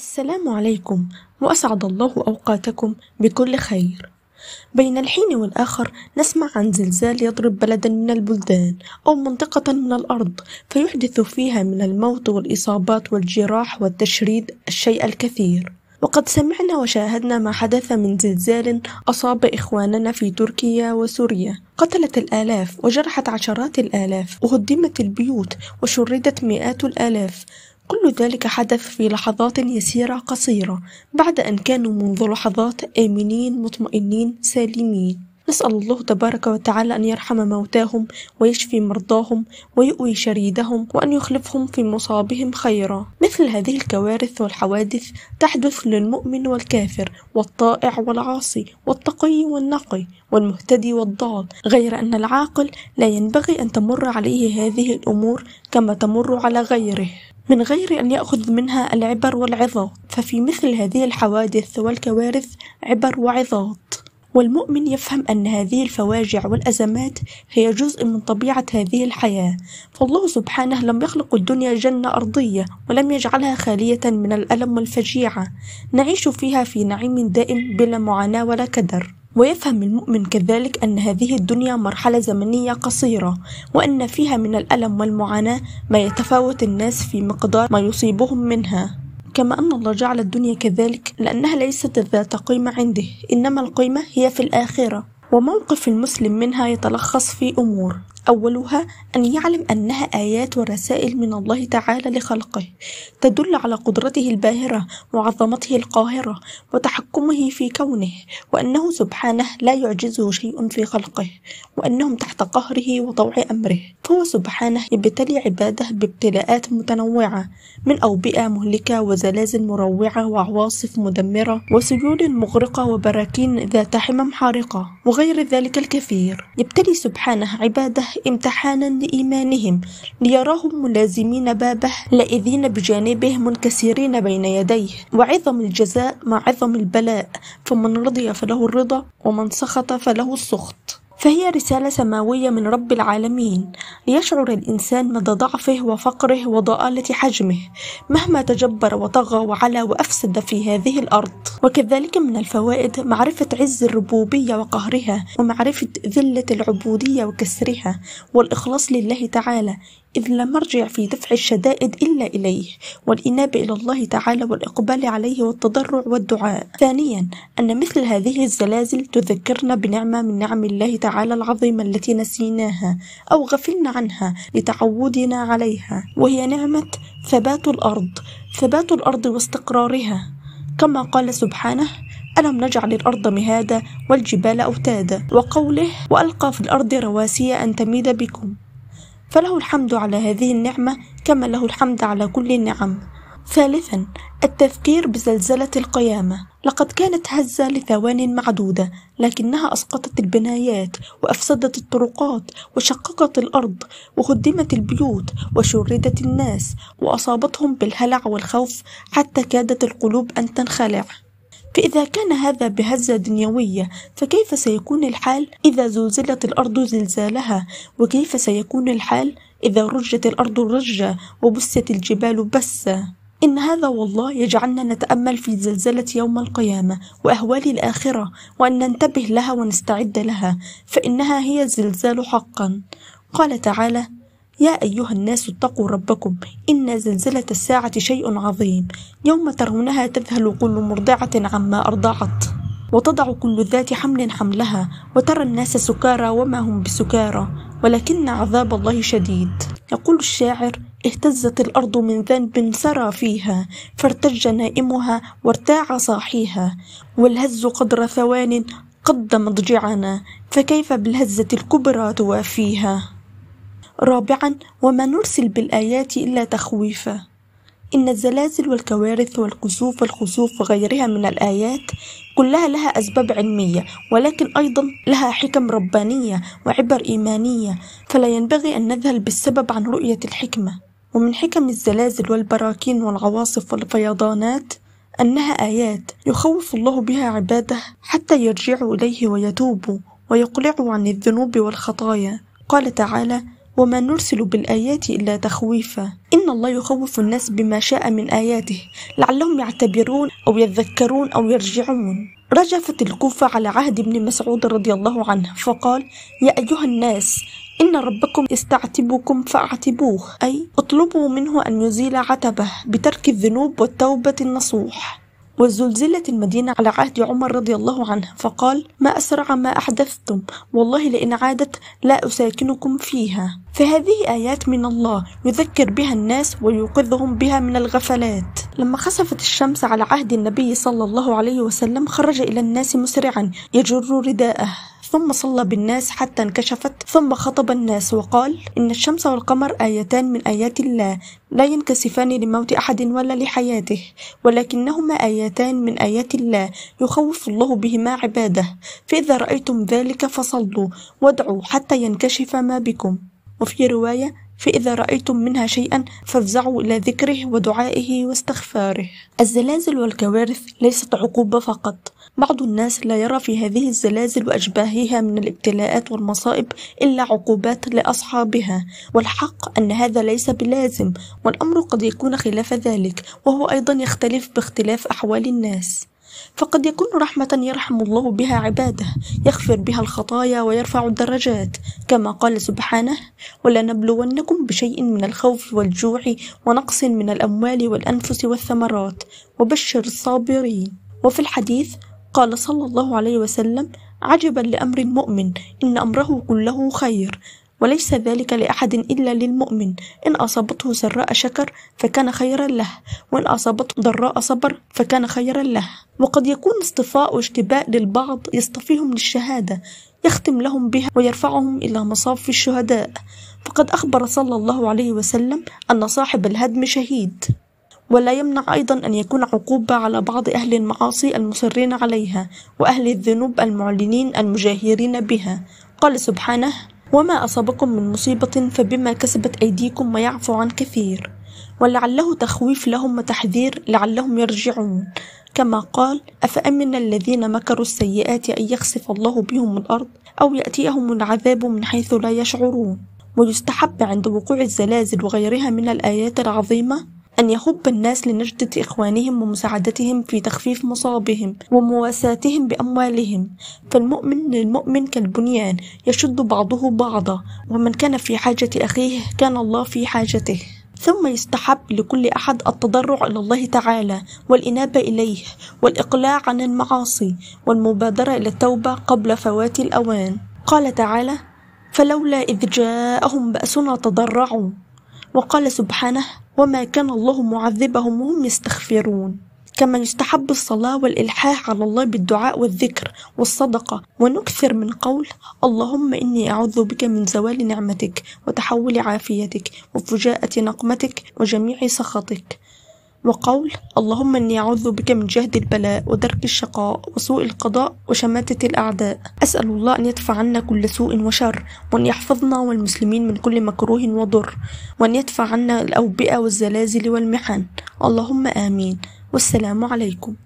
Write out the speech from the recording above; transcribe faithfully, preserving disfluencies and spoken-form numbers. السلام عليكم وأسعد الله أوقاتكم بكل خير. بين الحين والآخر نسمع عن زلزال يضرب بلدا من البلدان أو منطقة من الأرض فيحدث فيها من الموت والإصابات والجراح والتشريد الشيء الكثير. وقد سمعنا وشاهدنا ما حدث من زلزال أصاب إخواننا في تركيا وسوريا، قتلت الآلاف وجرحت عشرات الآلاف وهدمت البيوت وشردت مئات الآلاف. كل ذلك حدث في لحظات يسيرة قصيرة بعد أن كانوا منذ لحظات آمنين مطمئنين سالمين. نسأل الله تبارك وتعالى أن يرحم موتاهم ويشفي مرضاهم ويؤوي شريدهم وأن يخلفهم في مصابهم خيرا. مثل هذه الكوارث والحوادث تحدث للمؤمن والكافر والطائع والعاصي والتقي والنقي والمهتدي والضال، غير أن العاقل لا ينبغي أن تمر عليه هذه الأمور كما تمر على غيره من غير أن يأخذ منها العبر والعظات، ففي مثل هذه الحوادث والكوارث عبر وعظات، والمؤمن يفهم أن هذه الفواجع والأزمات هي جزء من طبيعة هذه الحياة، فالله سبحانه لم يخلق الدنيا جنة أرضية ولم يجعلها خالية من الألم والفجيعة، نعيش فيها في نعيم دائم بلا معاناة ولا كدر. ويفهم المؤمن كذلك أن هذه الدنيا مرحلة زمنية قصيرة وأن فيها من الألم والمعاناة ما يتفاوت الناس في مقدار ما يصيبهم منها، كما أن الله جعل الدنيا كذلك لأنها ليست ذات قيمة عنده، إنما القيمة هي في الآخرة. وموقف المسلم منها يتلخص في أمور، أولها أن يعلم أنها آيات ورسائل من الله تعالى لخلقه تدل على قدرته الباهرة وعظمته القاهرة وتحكمه في كونه، وأنه سبحانه لا يعجزه شيء في خلقه وأنهم تحت قهره وطوع أمره، فهو سبحانه يبتلي عباده بابتلاءات متنوعة من أوبئة مهلكة وزلازل مروعة وعواصف مدمرة وسيول مغرقة وبراكين ذات حمم حارقة وغير ذلك الكثير. يبتلي سبحانه عباده امتحانا لإيمانهم ليراهم ملازمين بابه لائذين بجانبه منكسرين بين يديه، وعظم الجزاء مع عظم البلاء، فمن رضي فله الرضا ومن سخط فله السخط، فهي رسالة سماوية من رب العالمين ليشعر الإنسان مدى ضعفه وفقره وضآلة حجمه مهما تجبر وطغى وعلى وأفسد في هذه الأرض. وكذلك من الفوائد معرفة عز الربوبية وقهرها ومعرفة ذلة العبودية وكسرها والإخلاص لله تعالى، إذ لا مرجع في دفع الشدائد إلا إليه، والإنابة إلى الله تعالى والإقبال عليه والتضرع والدعاء. ثانيا، أن مثل هذه الزلازل تذكرنا بنعمة من نعم الله تعالى العظيمة التي نسيناها أو غفلنا عنها لتعودنا عليها، وهي نعمة ثبات الأرض ثبات الأرض واستقرارها، كما قال سبحانه: ألم نجعل الأرض مهادا والجبال أوتادا، وقوله: وألقى في الأرض رواسي أن تميد بكم. فله الحمد على هذه النعمة كما له الحمد على كل النعم. ثالثا، التذكير بزلزلة القيامة، لقد كانت هزة لثوان معدودة لكنها أسقطت البنايات وأفسدت الطرقات وشققت الأرض وهدمت البيوت وشردت الناس وأصابتهم بالهلع والخوف حتى كادت القلوب أن تنخلع، فإذا كان هذا بهزة دنيوية فكيف سيكون الحال إذا زلزلت الأرض زلزالها، وكيف سيكون الحال إذا رجت الأرض رجة وبست الجبال بسة؟ إن هذا والله يجعلنا نتأمل في زلزلة يوم القيامة وأهوال الآخرة وأن ننتبه لها ونستعد لها، فإنها هي الزلزال حقا. قال تعالى: يا أيها الناس اتقوا ربكم إن زلزلة الساعة شيء عظيم، يوم ترونها تذهل كل مرضعة عما أرضعت وتضع كل ذات حمل حملها وترى الناس سكارى وما هم بسكارى ولكن عذاب الله شديد. يقول الشاعر: اهتزت الأرض من ذنب سرى فيها، فارتج نائمها وارتاع صاحيها، والهز قدر ثوان قد مضجعنا، فكيف بالهزة الكبرى توافيها. رابعا، وما نرسل بالآيات إلا تخويفا، إن الزلازل والكوارث والكسوف والخسوف وغيرها من الآيات كلها لها أسباب علمية ولكن أيضا لها حكم ربانية وعبر إيمانية، فلا ينبغي أن نذهل بالسبب عن رؤية الحكمة. ومن حكم الزلازل والبراكين والعواصف والفيضانات أنها آيات يخوف الله بها عباده حتى يرجعوا إليه ويتوبوا ويقلعوا عن الذنوب والخطايا. قال تعالى: وما نرسل بالآيات إلا تخويفا، إن الله يخوف الناس بما شاء من آياته لعلهم يعتبرون أو يذكرون أو يرجعون. رجفت الكوفة على عهد ابن مسعود رضي الله عنه فقال: يا أيها الناس إن ربكم يستعتبكم فأعتبوه، أي اطلبوا منه أن يزيل عتبه بترك الذنوب والتوبة النصوح. وزلزلت المدينة على عهد عمر رضي الله عنه فقال: ما أسرع ما أحدثتم، والله لئن عادت لا أساكنكم فيها. فهذه آيات من الله يذكر بها الناس ويوقظهم بها من الغفلات. لما خسفت الشمس على عهد النبي صلى الله عليه وسلم خرج إلى الناس مسرعا يجر رداءه، ثم صلى بالناس حتى انكشفت، ثم خطب الناس وقال: إن الشمس والقمر آيتان من آيات الله لا ينكسفان لموت أحد ولا لحياته، ولكنهما آيتان من آيات الله يخوف الله بهما عباده، فإذا رأيتم ذلك فصلوا وادعوا حتى ينكشف ما بكم. وفي رواية: فإذا رأيتم منها شيئا فافزعوا إلى ذكره ودعائه واستغفاره. الزلازل والكوارث ليست عقوبة فقط، بعض الناس لا يرى في هذه الزلازل وأشباهها من الابتلاءات والمصائب إلا عقوبات لأصحابها، والحق أن هذا ليس بلازم، والأمر قد يكون خلاف ذلك، وهو أيضا يختلف باختلاف أحوال الناس. فقد يكون رحمة يرحم الله بها عباده، يغفر بها الخطايا ويرفع الدرجات، كما قال سبحانه: ولنبلونكم بشيء من الخوف والجوع ونقص من الأموال والأنفس والثمرات وبشر الصابرين. وفي الحديث قال صلى الله عليه وسلم: عجبا لأمر المؤمن، إن أمره كله خير، وليس ذلك لأحد إلا للمؤمن، إن أصابته سراء شكر فكان خيرا له، وإن أصابته ضراء صبر فكان خيرا له. وقد يكون اصطفاء واجتباء للبعض يصطفيهم للشهادة، يختم لهم بها ويرفعهم إلى مصاف الشهداء، فقد أخبر صلى الله عليه وسلم أن صاحب الهدم شهيد. ولا يمنع أيضا أن يكون عقوبة على بعض أهل المعاصي المصرين عليها، وأهل الذنوب المعلنين المجاهرين بها. قال سبحانه: وما أصابكم من مصيبة فبما كسبت أيديكم ويعفو عن كثير، ولعله تخويف لهم وتحذير لعلهم يرجعون، كما قال: أفأمن الذين مكروا السيئات أن يخسف الله بهم الأرض أو يأتيهم العذاب من حيث لا يشعرون. ويستحب عند وقوع الزلازل وغيرها من الآيات العظيمة أن يهب الناس لنجدة إخوانهم ومساعدتهم في تخفيف مصابهم ومواساتهم بأموالهم، فالمؤمن للمؤمن كالبنيان يشد بعضه بعضا، ومن كان في حاجة أخيه كان الله في حاجته. ثم يستحب لكل أحد التضرع إلى الله تعالى والإنابة إليه والإقلاع عن المعاصي والمبادرة إلى التوبة قبل فوات الأوان. قال تعالى: فلولا إذ جاءهم بأسنا تضرعوا، وقال سبحانه: وما كان الله معذبهم وهم يستغفرون. كما يستحب الصلاة والإلحاح على الله بالدعاء والذكر والصدقة، ونكثر من قول: اللهم إني أعوذ بك من زوال نعمتك وتحول عافيتك وفجاءة نقمتك وجميع سخطك، وقول: اللهم إني أعوذ بك من جهد البلاء ودرك الشقاء وسوء القضاء وشماتة الأعداء، أسأل الله أن يدفع عنا كل سوء وشر، وأن يحفظنا والمسلمين من كل مكروه وضر، وأن يدفع عنا الأوبئة والزلازل والمحن، اللهم آمين. والسلام عليكم.